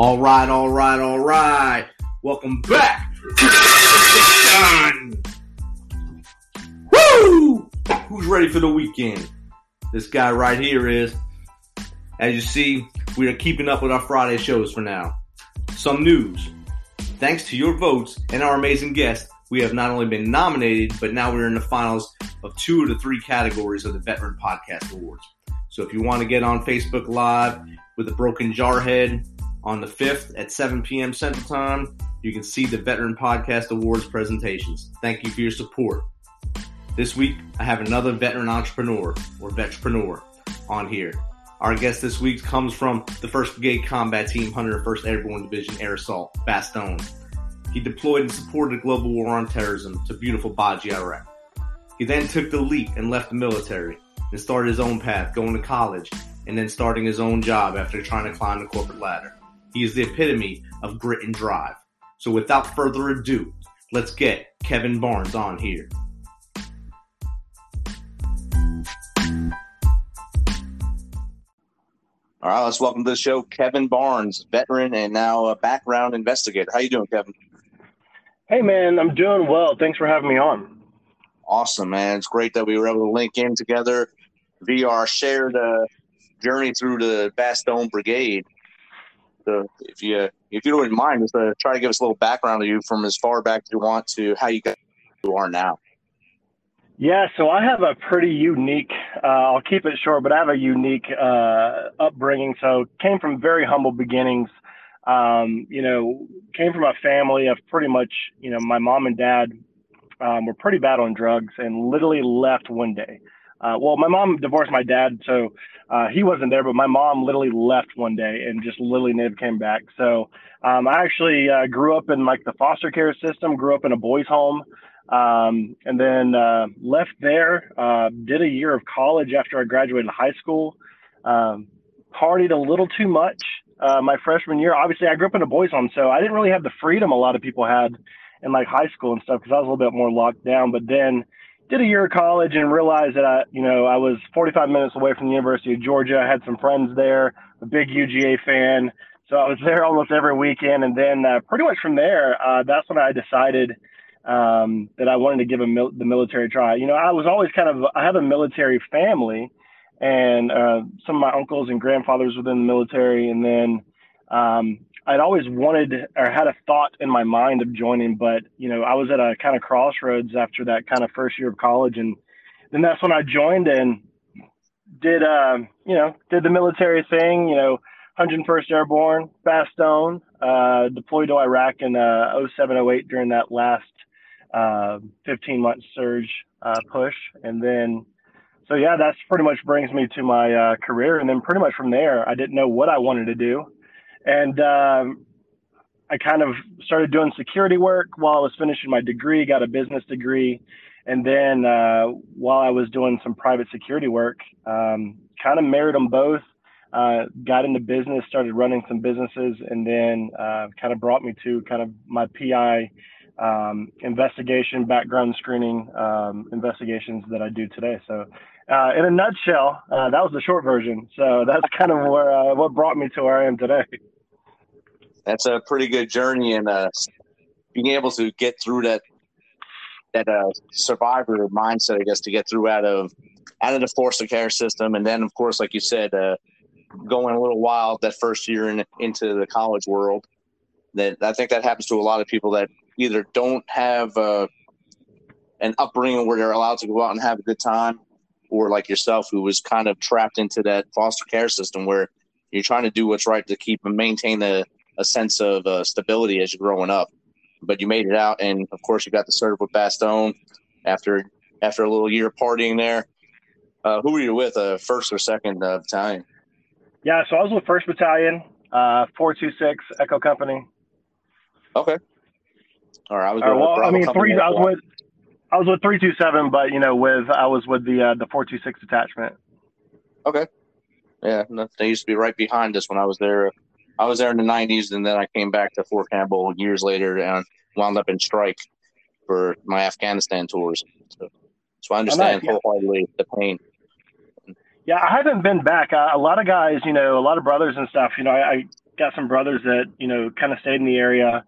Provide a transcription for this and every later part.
All right. Welcome back. Woo! Who's ready for the weekend? This guy right here is. As you see, we are keeping up with our Friday shows for now. Some news. Thanks to your votes and our amazing guests, we have not only been nominated, but now we're in the finals of 2 of the 3 categories of the Veteran Podcast Awards. So if you want to get on Facebook Live with the Broken Jarhead on the 5th at 7 p.m. Central Time, you can see the Veteran Podcast Awards presentations. Thank you for your support. This week, I have another veteran entrepreneur or vetrepreneur on here. Our guest this week comes from the 1st Brigade Combat Team, 101st Airborne Division, Air Assault, Bastogne. He deployed and supported the global war on terrorism to beautiful Baji, Iraq. He then took the leap and left the military and started his own path, going to college and then starting his own job after trying to climb the corporate ladder. He is the epitome of grit and drive. So without further ado, let's get Kevin Barnes on here. All right, let's welcome to the show Kevin Barnes, veteran and now a background investigator. How you doing, Kevin? Hey, man, I'm doing well. Thanks for having me on. Awesome, man. It's great that we were able to link in together via our shared journey through the Bastogne Brigade. So if you don't mind, just try to give us a little background of you from as far back as you want to how you got where you are now. Yeah, so I have a pretty unique, I'll keep it short, but I have a unique upbringing. So came from very humble beginnings, came from a family of pretty much, my mom and dad were pretty bad on drugs and literally left one day. My mom divorced my dad, so he wasn't there, but my mom literally left one day and just literally never came back. So I actually grew up in like the foster care system, grew up in a boys' home. And then left there, did a year of college after I graduated high school, partied a little too much my freshman year. Obviously, I grew up in a boys' home, so I didn't really have the freedom a lot of people had in like high school and stuff because I was a little bit more locked down. But then did a year of college and realized that I was 45 minutes away from the University of Georgia. I had some friends there, a big UGA fan. So I was there almost every weekend. And then pretty much from there, that's when I decided that I wanted to give the military a try. I was always I have a military family and some of my uncles and grandfathers within the military. And then I'd always wanted or had a thought in my mind of joining, but, I was at a kind of crossroads after that kind of first year of college. And then that's when I joined and did the military thing, 101st Airborne, Bastogne, deployed to Iraq in 07-08 during that last 15-month surge push. And then, that's pretty much brings me to my career. And then pretty much from there, I didn't know what I wanted to do. And I kind of started doing security work while I was finishing my degree, got a business degree. And then while I was doing some private security work, kind of married them both, got into business, started running some businesses, and then kind of brought me to kind of my PI investigation, background screening investigations that I do today. So in a nutshell, that was the short version. So that's kind of where what brought me to where I am today. That's a pretty good journey, and being able to get through that survivor mindset, I guess, to get through out of the foster care system, and then, of course, like you said, going a little wild that first year into the college world. That I think that happens to a lot of people that either don't have an upbringing where they're allowed to go out and have a good time, or like yourself, who was kind of trapped into that foster care system where you're trying to do what's right to keep and maintain a sense of stability as you're growing up. But you made it out, and of course you got to serve with Bastogne after a little year partying there. Who were you with, 1st or 2nd battalion? Yeah, so I was with 1st Battalion, 426 Echo Company. Okay. All right, I was with I was with 327, but I was with the 426 detachment. Okay. Yeah, they used to be right behind us when I was there. I was there in the 90s, and then I came back to Fort Campbell years later and wound up in strike for my Afghanistan tours. So I understand wholeheartedly the pain. Yeah, I haven't been back. A lot of guys, a lot of brothers and stuff, I got some brothers that, you know, kind of stayed in the area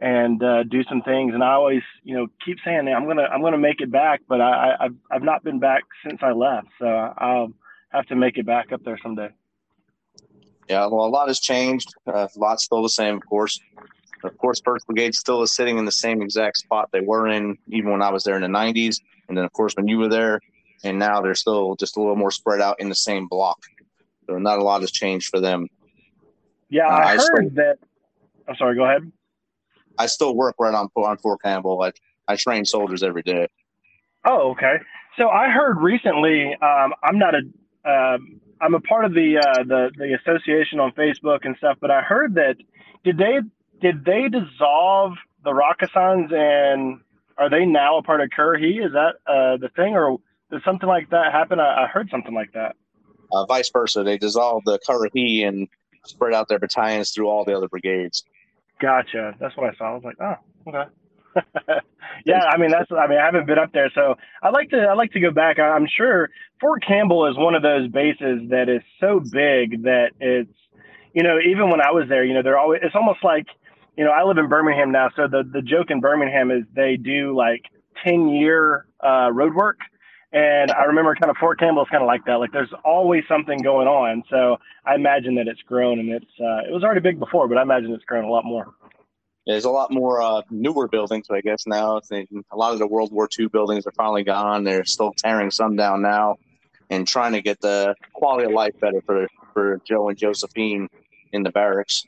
and do some things. And I always, you know, keep saying that I'm gonna make it back, but I've not been back since I left. So I'll have to make it back up there someday. Yeah, well, a lot has changed. A lot's still the same, of course. Of course, 1st Brigade still is sitting in the same exact spot they were in, even when I was there in the 90s. And then, of course, when you were there, and now they're still just a little more spread out in the same block. So not a lot has changed for them. Yeah, I heard that. I'm sorry, go ahead. I still work right on Fort Campbell. I train soldiers every day. Oh, okay. So I heard recently, I'm a part of the association on Facebook and stuff, but I heard that did they dissolve the Rakasans, and are they now a part of Currahee? Is that the thing, or did something like that happen? I heard something like that. Vice versa, they dissolved the Currahee and spread out their battalions through all the other brigades. Gotcha. That's what I saw. I was like, oh, okay. Yeah, I mean, I haven't been up there, so I'd like to go back. I'm sure Fort Campbell is one of those bases that is so big that it's, you know, even when I was there, you know, they're always, it's almost like, you know, I live in Birmingham now, so the joke in Birmingham is they do like 10-year road work, and I remember kind of Fort Campbell is kind of like that. Like there's always something going on, so I imagine that it's grown, and it's it was already big before, but I imagine it's grown a lot more. There's a lot more newer buildings, I guess, now. A lot of the World War II buildings are finally gone. They're still tearing some down now and trying to get the quality of life better for Joe and Josephine in the barracks.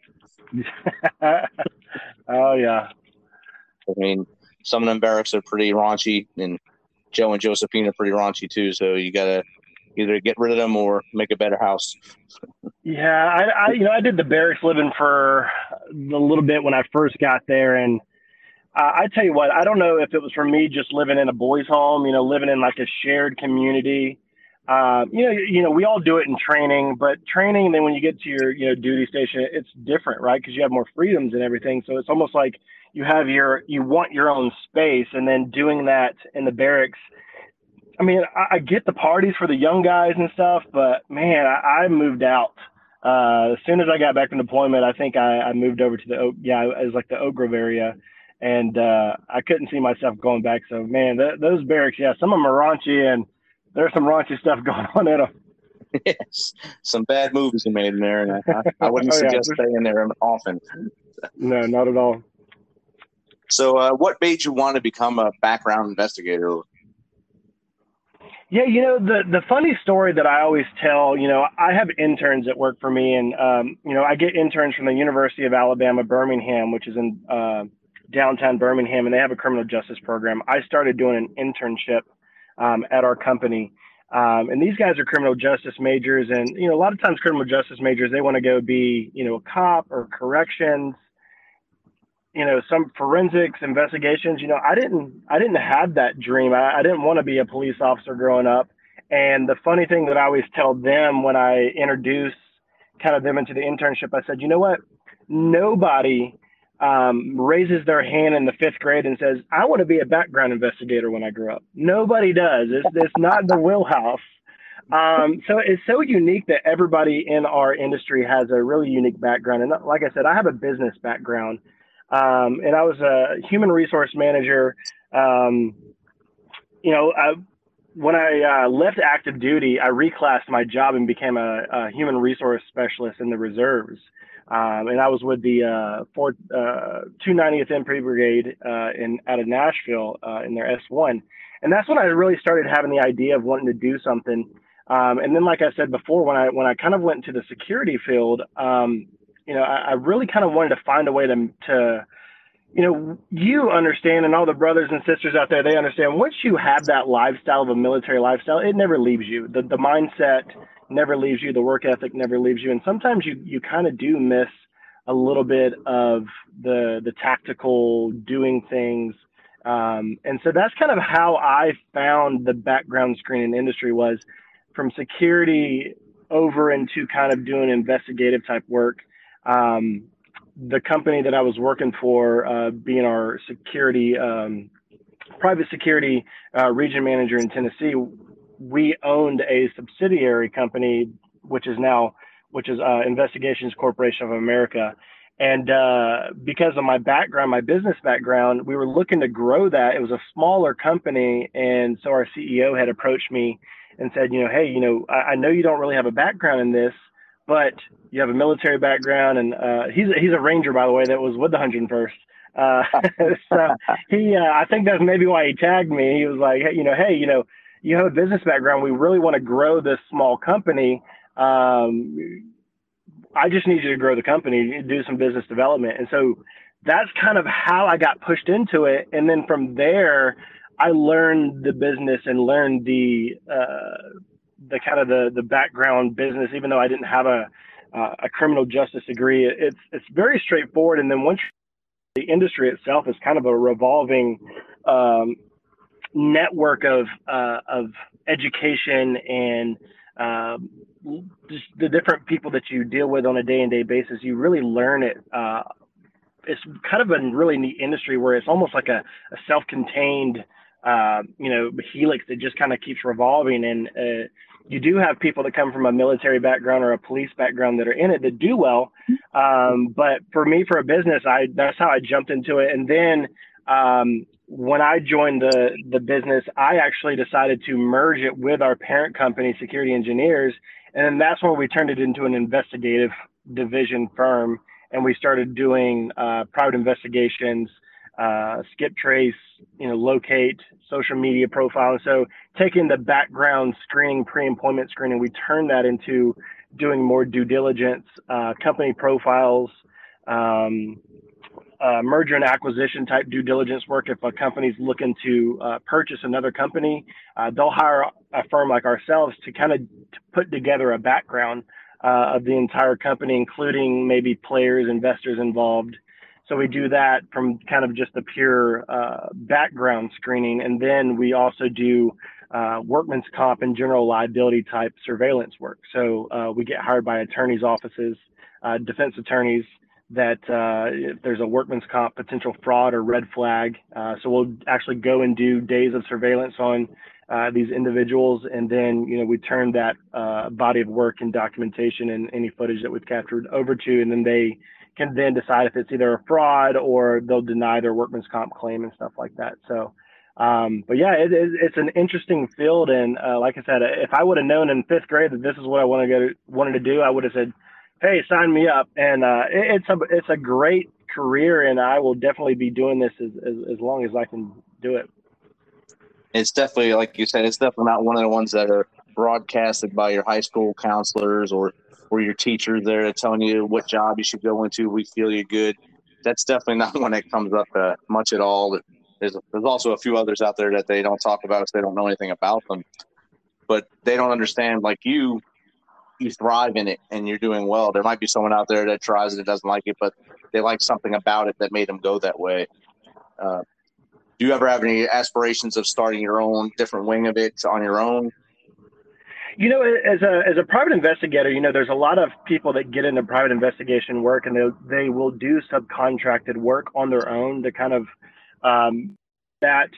Oh, yeah. I mean, some of them barracks are pretty raunchy, and Joe and Josephine are pretty raunchy, too, so you got to either get rid of them or make a better house. Yeah, I you know, I did the barracks living for a little bit when I first got there, and I tell you what, I don't know if it was for me just living in a boys' home, you know, living in like a shared community. You know, we all do it in training, but training, then when you get to your, you know, duty station, it's different, right? Because you have more freedoms and everything. So it's almost like you want your own space, and then doing that in the barracks. I mean, I get the parties for the young guys and stuff, but, man, I moved out. As soon as I got back from deployment, I think I moved over to it was like the Oak Grove area, and I couldn't see myself going back. So, man, those barracks, yeah, some of them are raunchy, and there's some raunchy stuff going on in them. Yes, some bad movies are made in there, and I wouldn't suggest staying there often. No, not at all. So what made you want to become a background investigator? Yeah, you know, the funny story that I always tell, you know, I have interns that work for me, and, you know, I get interns from the University of Alabama Birmingham, which is in downtown Birmingham, and they have a criminal justice program. I started doing an internship at our company, and these guys are criminal justice majors, and, you know, a lot of times criminal justice majors, they want to go be, you know, a cop or corrections, you know, some forensics, investigations. You know, I didn't have that dream. I didn't want to be a police officer growing up. And the funny thing that I always tell them when I introduce kind of them into the internship, I said, you know what? Nobody raises their hand in the 5th grade and says, I want to be a background investigator when I grow up. Nobody does. It's not the wheelhouse. So it's so unique that everybody in our industry has a really unique background. And like I said, I have a business background. And I was a human resource manager. You know, when I left active duty, I reclassed my job and became a human resource specialist in the reserves. And I was with the 290th Infantry Brigade out of Nashville in their S1. And that's when I really started having the idea of wanting to do something. And then, like I said before, when I kind of went to the security field, you know, I really kind of wanted to find a way to, you know, you understand, and all the brothers and sisters out there, they understand, once you have that lifestyle of a military lifestyle, it never leaves you. The mindset never leaves you. The work ethic never leaves you. And sometimes you kind of do miss a little bit of the tactical doing things. And so that's kind of how I found the background screening industry, was from security over into kind of doing investigative type work. The company that I was working for, being our security, private security region manager in Tennessee, we owned a subsidiary company, which is now which is Investigations Corporation of America. And because of my background, my business background, we were looking to grow that. It was a smaller company. And so our CEO had approached me and said, you know, hey, you know, I know you don't really have a background in this, but you have a military background. And he's a Ranger, by the way, that was with the 101st. So he, I think that's maybe why he tagged me. He was like, hey, you have a business background. We really want to grow this small company. I just need you to grow the company, do some business development. And so that's kind of how I got pushed into it. And then from there, I learned the business and learned the kind of the background business, even though I didn't have a criminal justice degree. It's very straightforward. And then once the industry itself is kind of a revolving network of education and just the different people that you deal with on a day-to-day basis. You really learn it. It's kind of a really neat industry where it's almost like a self-contained, helix that just kind of keeps revolving. And you do have people that come from a military background or a police background that are in it that do well. But for me, for a business, that's how I jumped into it. And then when I joined the business, I actually decided to merge it with our parent company, Security Engineers. And then that's when we turned it into an investigative division firm. And we started doing private investigations, skip trace, locate, social media profile. And so taking the background screening, pre-employment screening, we turned that into doing more due diligence, company profiles, merger and acquisition type due diligence work. If a company's looking to purchase another company, they'll hire a firm like ourselves to kind of put together a background of the entire company, including maybe players, investors involved. So we do that from kind of just the pure background screening. And then we also do workman's comp and general liability type surveillance work. So we get hired by attorneys' offices, defense attorneys, that if there's a workman's comp potential fraud or red flag. So we'll actually go and do days of surveillance on these individuals. And then, we turn that body of work and documentation and any footage that we've captured over to, and then they can then decide if it's either a fraud or they'll deny their workman's comp claim and stuff like that. So, but yeah, it's an interesting field. And like I said, if I would have known in fifth grade that this is what I wanted to do, I would have said, hey, sign me up. And it's a great career, and I will definitely be doing this as long as I can do it. It's definitely, like you said, it's definitely not one of the ones that are broadcasted by your high school counselors or your teachers there telling you what job you should go into. We feel you're good. That's definitely not one that comes up much at all. There's also a few others out there that they don't talk about because they don't know anything about them. But they don't understand, like you thrive in it and you're doing well. There might be someone out there that tries it and doesn't like it, but they like something about it that made them go that way. Do you ever have any aspirations of starting your own different wing of it on your own? As a private investigator, there's a lot of people that get into private investigation work, and they will do subcontracted work on their own to kind of because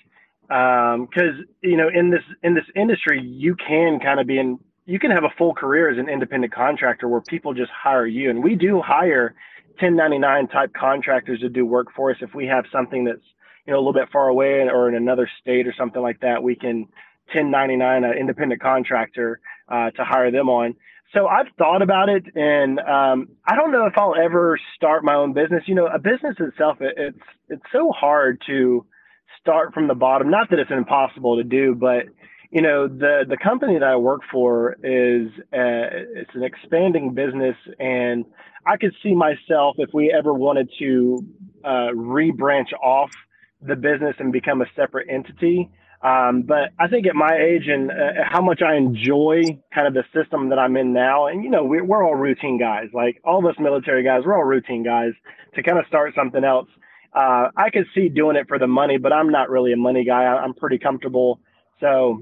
in this industry, you can kind of be in. You can have a full career as an independent contractor where people just hire you. And we do hire 1099 type contractors to do work for us. If we have something that's, a little bit far away or in another state or something like that, we can 1099 an independent contractor to hire them on. So I've thought about it, and I don't know if I'll ever start my own business. A business itself, it's so hard to start from the bottom. Not that it's impossible to do, but the company that I work for is it's an expanding business, and I could see myself, if we ever wanted to rebranch off the business and become a separate entity. But I think at my age and how much I enjoy kind of the system that I'm in now, and we're all routine guys, like all of us military guys, we're all routine guys. To kind of start something else, I could see doing it for the money, but I'm not really a money guy. I'm pretty comfortable. So,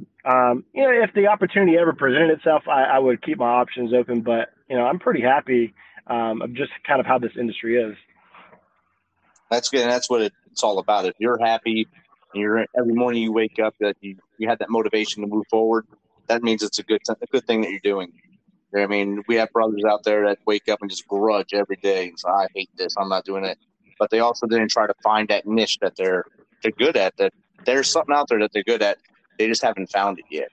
if the opportunity ever presented itself, I would keep my options open, but, I'm pretty happy of just kind of how this industry is. That's good. And that's what it's all about. If you're happy and every morning you wake up that you had that motivation to move forward, that means it's a good thing that you're doing. I mean, we have brothers out there that wake up and just grudge every day. So I hate this. I'm not doing it. But they also didn't try to find that niche that they're good at, that there's something out there that they're good at. They just haven't found it yet.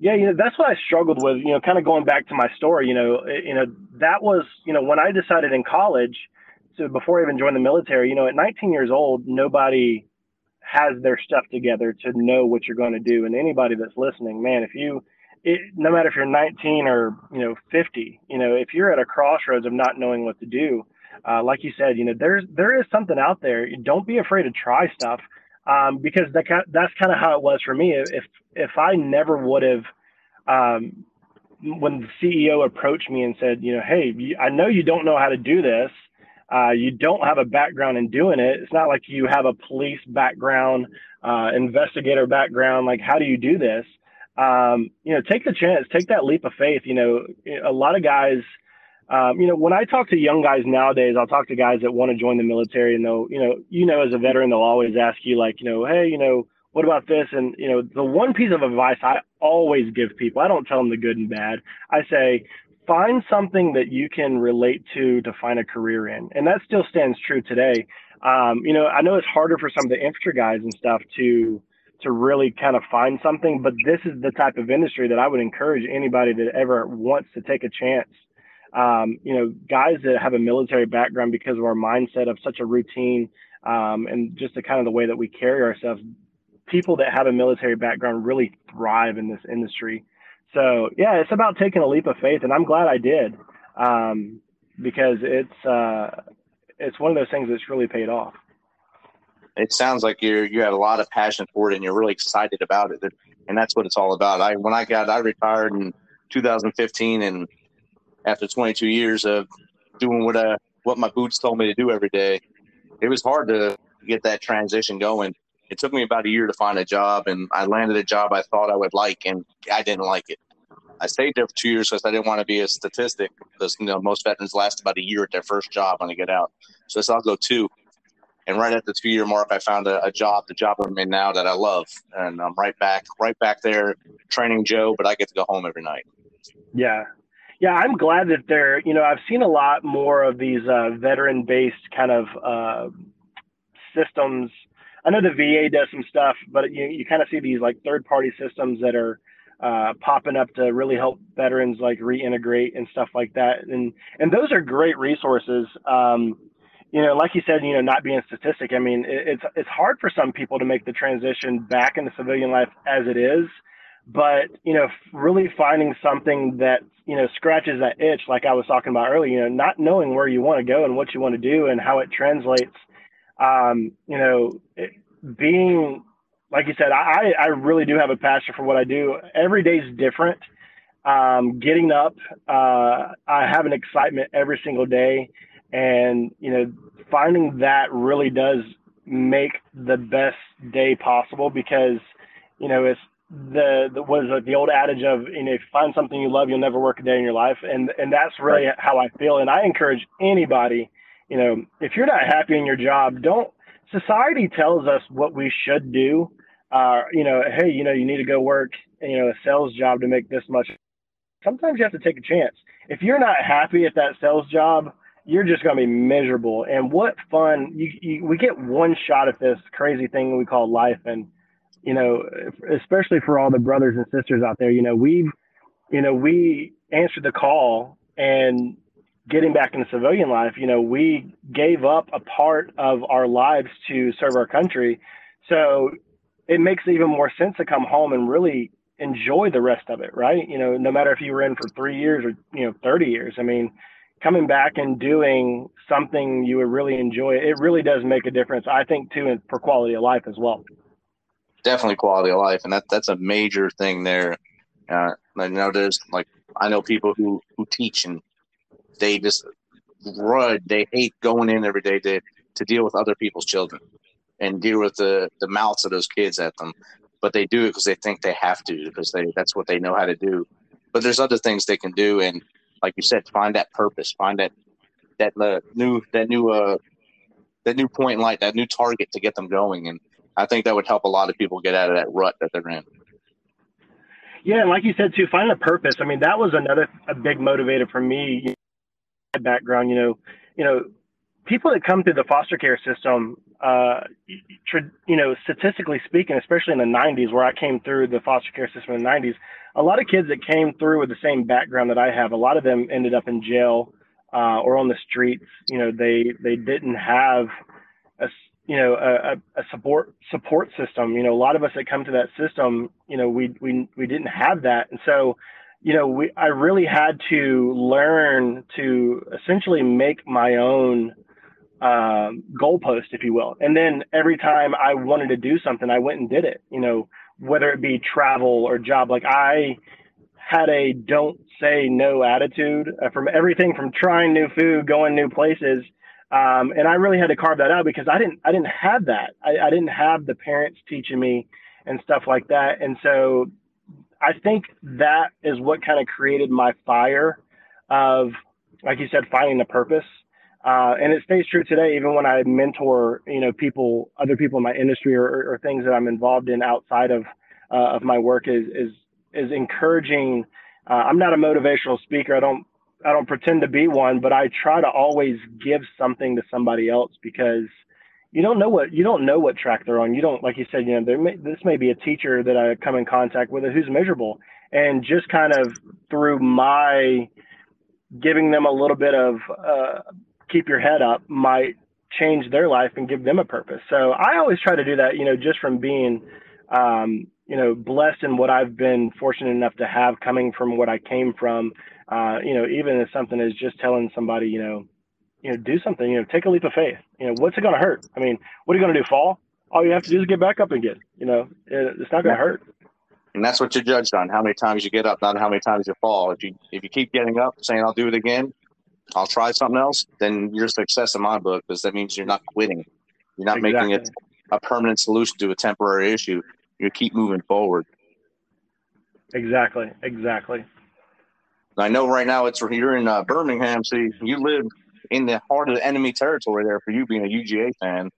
Yeah, you know, that's what I struggled with, you know, kind of going back to my story, you know, that was, you know, when I decided in college, so before I even joined the military, you know, at 19 years old, nobody has their stuff together to know what you're going to do. And anybody that's listening, man, no matter if you're 19 or, you know, 50, you know, if you're at a crossroads of not knowing what to do, like you said, you know, there is something out there. Don't be afraid to try stuff. Because that's kind of how it was for me. If I never would have, when the CEO approached me and said, you know, hey, I know you don't know how to do this. You don't have a background in doing it. It's not like you have a police background, investigator background. Like, how do you do this? You know, take the chance, take that leap of faith. You know, a lot of guys, you know, when I talk to young guys nowadays, I'll talk to guys that want to join the military, and they'll, you know, as a veteran, they'll always ask you, like, you know, hey, you know, what about this? And, you know, the one piece of advice I always give people, I don't tell them the good and bad. I say, find something that you can relate to find a career in. And that still stands true today. You know, I know it's harder for some of the infantry guys and stuff to really kind of find something, but this is the type of industry that I would encourage anybody that ever wants to take a chance. You know, guys that have a military background, because of our mindset of such a routine, and just the kind of the way that we carry ourselves, people that have a military background really thrive in this industry. So yeah, it's about taking a leap of faith, and I'm glad I did, because it's one of those things that's really paid off. It sounds like you had a lot of passion for it, and you're really excited about it. And that's what it's all about. When I retired in 2015, and after 22 years of doing what my boots told me to do every day, it was hard to get that transition going. It took me about a year to find a job, and I landed a job I thought I would like, and I didn't like it. I stayed there for 2 years because I didn't want to be a statistic, because, you know, most veterans last about a year at their first job when they get out. So I said, I'll go 2. And right at the 2-year mark, I found a job, the job I'm in now, that I love. And I'm right back there training Joe, but I get to go home every night. Yeah. Yeah, I'm glad that they're, you know, I've seen a lot more of these veteran-based kind of systems. I know the VA does some stuff, but you kind of see these like third-party systems that are popping up to really help veterans like reintegrate and stuff like that. And those are great resources. You know, like you said, you know, not being a statistic. I mean, it's hard for some people to make the transition back into civilian life as it is. But, you know, really finding something that, you know, scratches that itch, like I was talking about earlier, you know, not knowing where you want to go and what you want to do and how it translates, you know, being, like you said, I really do have a passion for what I do. Every day's different. Getting up, I have an excitement every single day. And, you know, finding that really does make the best day possible, because, you know, it's, the old adage of, you know, if you find something you love, you'll never work a day in your life. And that's really how I feel. And I encourage anybody, you know, if you're not happy in your job, society tells us what we should do. You know, hey, you know, you need to go work, you know, a sales job to make this much. Sometimes you have to take a chance. If you're not happy at that sales job, you're just going to be miserable. And what fun, we get one shot at this crazy thing we call life. And, you know, especially for all the brothers and sisters out there, you know, we answered the call, and getting back into civilian life, you know, we gave up a part of our lives to serve our country. So it makes even more sense to come home and really enjoy the rest of it, right? You know, no matter if you were in for 3 years or, you know, 30 years, I mean, coming back and doing something you would really enjoy, it really does make a difference, I think, too, and for quality of life as well. Definitely quality of life. And that's a major thing there. I know there's I know people who teach, and they just they hate going in every day to deal with other people's children and deal with the mouths of those kids at them. But they do it because they think they have to, because that's what they know how to do. But there's other things they can do. And like you said, find that purpose, find that new point in light, that new target to get them going. And I think that would help a lot of people get out of that rut that they're in. Yeah, and like you said, to find a purpose. I mean, that was another big motivator for me. My background, people that come through the foster care system, statistically speaking, especially in the 90s, where I came through the foster care system in the 90s, a lot of kids that came through with the same background that I have, a lot of them ended up in jail or on the streets. They didn't have a support system. A lot of us that come to that system, we didn't have that, and so I really had to learn to essentially make my own goalpost, if you will. And then every time I wanted to do something, I went and did it, whether it be travel or job. Like, I had a don't say no attitude from everything from trying new food, going new places. And I really had to carve that out because I didn't have that. I didn't have the parents teaching me and stuff like that. And so I think that is what kind of created my fire of, like you said, finding a purpose. And it stays true today, even when I mentor, people, other people in my industry or things that I'm involved in outside of my work is encouraging. I'm not a motivational speaker. I don't pretend to be one, but I try to always give something to somebody else because you don't know what track they're on. You don't, like you said, this may be a teacher that I come in contact with who's miserable, and just kind of through my giving them a little bit of keep your head up might change their life and give them a purpose. So I always try to do that, just from being, blessed in what I've been fortunate enough to have coming from what I came from, even if something is just telling somebody, do something, take a leap of faith. What's it going to hurt? I mean, what are you going to do, fall? All you have to do is get back up again. It's not going to hurt. And that's what you're judged on, how many times you get up, not how many times you fall. If you keep getting up saying, I'll do it again, I'll try something else, then you're a success in my book, because that means you're not quitting. You're not making it a permanent solution to a temporary issue. You keep moving forward. Exactly. I know right now you're in Birmingham, so you live in the heart of the enemy territory there for you being a UGA fan.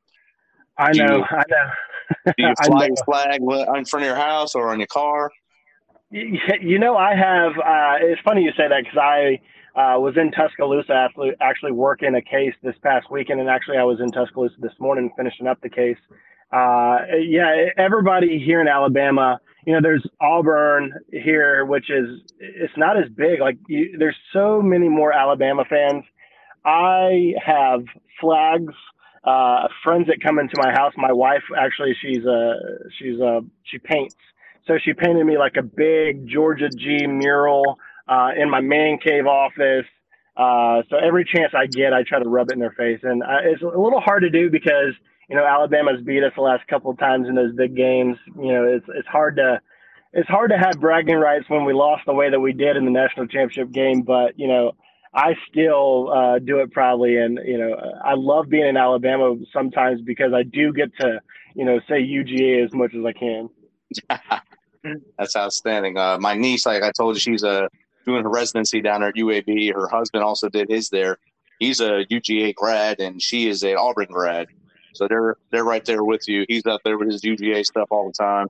I know. Do you fly your flag in front of your house or on your car? I have, it's funny you say that because I was in Tuscaloosa actually working a case this past weekend. And actually I was in Tuscaloosa this morning finishing up the case. Everybody here in Alabama, there's Auburn here, which is, it's not as big. There's so many more Alabama fans. I have flags, friends that come into my house. My wife, actually, she paints. So she painted me like a big Georgia G mural, in my man cave office. So every chance I get, I try to rub it in their face. And it's a little hard to do because, Alabama's beat us the last couple of times in those big games. It's hard to have bragging rights when we lost the way that we did in the national championship game. But, I still do it proudly, and I love being in Alabama sometimes because I do get to say UGA as much as I can. That's outstanding. My niece, like I told you, she's doing her residency down there at UAB. Her husband also did his there. He's a UGA grad, and she is an Auburn grad. So they're right there with you. He's up there with his UGA stuff all the time.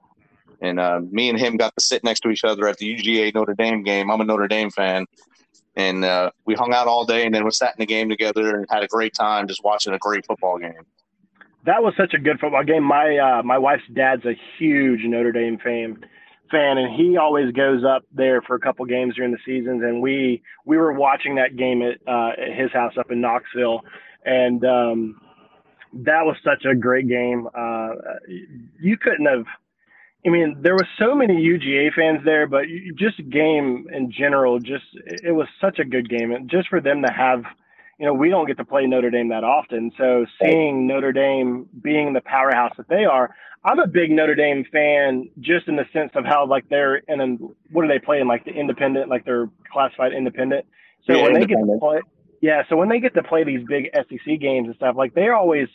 And me and him got to sit next to each other at the UGA Notre Dame game. I'm a Notre Dame fan. And we hung out all day, and then we sat in the game together and had a great time just watching a great football game. That was such a good football game. My wife's dad's a huge Notre Dame fan, and he always goes up there for a couple games during the seasons. And we were watching that game at his house up in Knoxville, and that was such a great game. You couldn't have. I mean, there were so many UGA fans there, but just game in general, it was such a good game. And just for them to have, we don't get to play Notre Dame that often. So seeing Notre Dame being the powerhouse that they are, I'm a big Notre Dame fan just in the sense of how, they're in what do they play in, the independent, they're classified independent. So yeah, when they get to play these big SEC games and stuff, they're always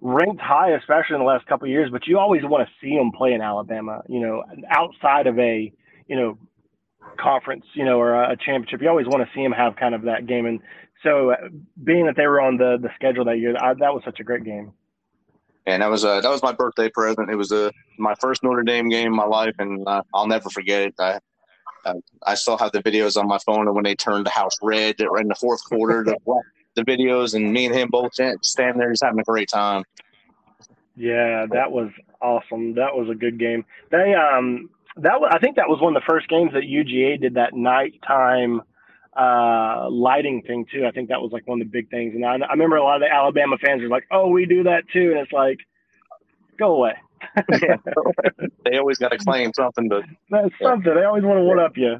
ranked high, especially in the last couple of years, but you always want to see them play in Alabama, outside of a, conference, or a championship. You always want to see them have kind of that game. And so being that they were on the schedule that year, that was such a great game. And that was my birthday present. It was my first Notre Dame game in my life, and I'll never forget it. I I still have the videos on my phone of when they turned the house red right in the fourth quarter, the videos, and me and him both standing there just having a great time. Yeah, that was awesome. That was a good game. They I think that was one of the first games that UGA did that nighttime lighting thing too. I think that was like one of the big things. And I remember a lot of the Alabama fans were like, "Oh, we do that too," and it's like, go away. Yeah, they always got to claim something, but that's something. They always want to one up you.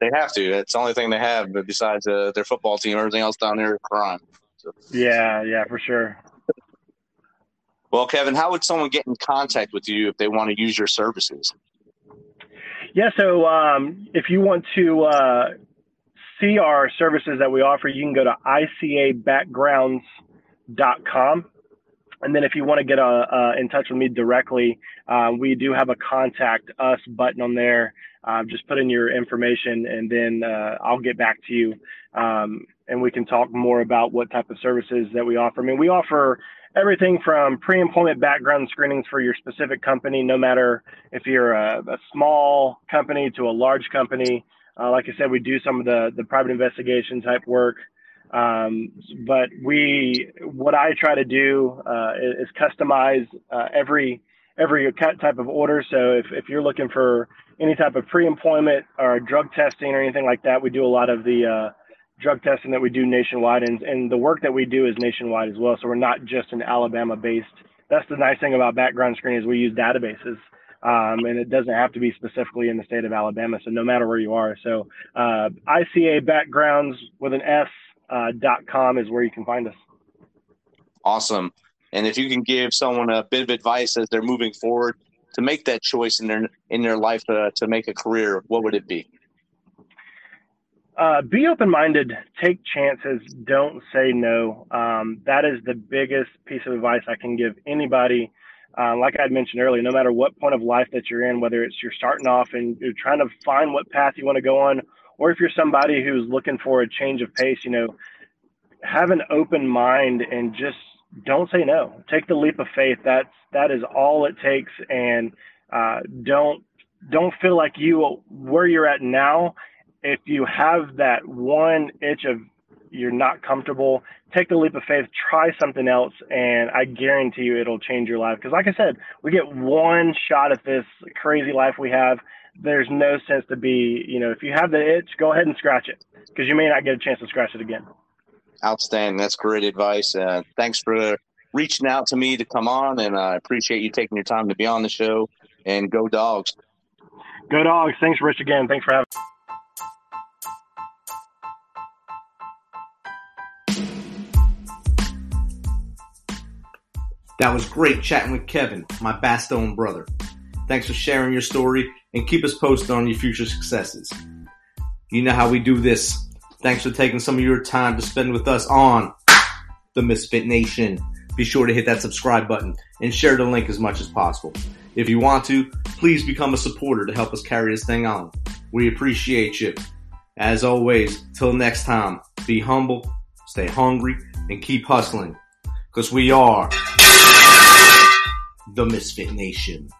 They have to. It's the only thing they have. But besides their football team, everything else down there is crime. So. Yeah, for sure. Well, Kevin, how would someone get in contact with you if they want to use your services? Yeah, so if you want to see our services that we offer, you can go to ICABackgrounds.com. And then if you want to get in touch with me directly, we do have a contact us button on there. Just put in your information, and then I'll get back to you, and we can talk more about what type of services that we offer. I mean, we offer everything from pre-employment background screenings for your specific company, no matter if you're a small company to a large company. Like I said, we do some of the private investigation type work. But what I try to do is customize every type of order. So if you're looking for any type of pre-employment or drug testing or anything like that, we do a lot of the drug testing that we do nationwide, and the work that we do is nationwide as well. So we're not just an Alabama-based. That's the nice thing about background screening is we use databases. And it doesn't have to be specifically in the state of Alabama, so no matter where you are. So ICA Backgrounds with an S .com is where you can find us. Awesome. And if you can give someone a bit of advice as they're moving forward to make that choice in their life to make a career, what would it be? Be open-minded, take chances, don't say no. That is the biggest piece of advice I can give anybody. Like I had mentioned earlier, no matter what point of life that you're in, whether it's you're starting off and you're trying to find what path you want to go on, or if you're somebody who's looking for a change of pace, have an open mind and just don't say no. Take the leap of faith. That is all it takes. And don't feel like where you're at now. If you have that one itch of you're not comfortable, take the leap of faith, try something else, and I guarantee you it'll change your life. Because like I said, we get one shot at this crazy life we have. There's no sense to be, if you have the itch, go ahead and scratch it, because you may not get a chance to scratch it again. Outstanding. That's great advice. Thanks for reaching out to me to come on, and I appreciate you taking your time to be on the show. And go Dogs. Go Dogs. Thanks, Rich, again. Thanks for having me. That was great chatting with Kevin, my Bastogne brother. Thanks for sharing your story, and keep us posted on your future successes. You know how we do this. Thanks for taking some of your time to spend with us on the Misfit Nation. Be sure to hit that subscribe button and share the link as much as possible. If you want to, please become a supporter to help us carry this thing on. We appreciate you. As always, till next time, be humble, stay hungry, and keep hustling, because we are the Misfit Nation.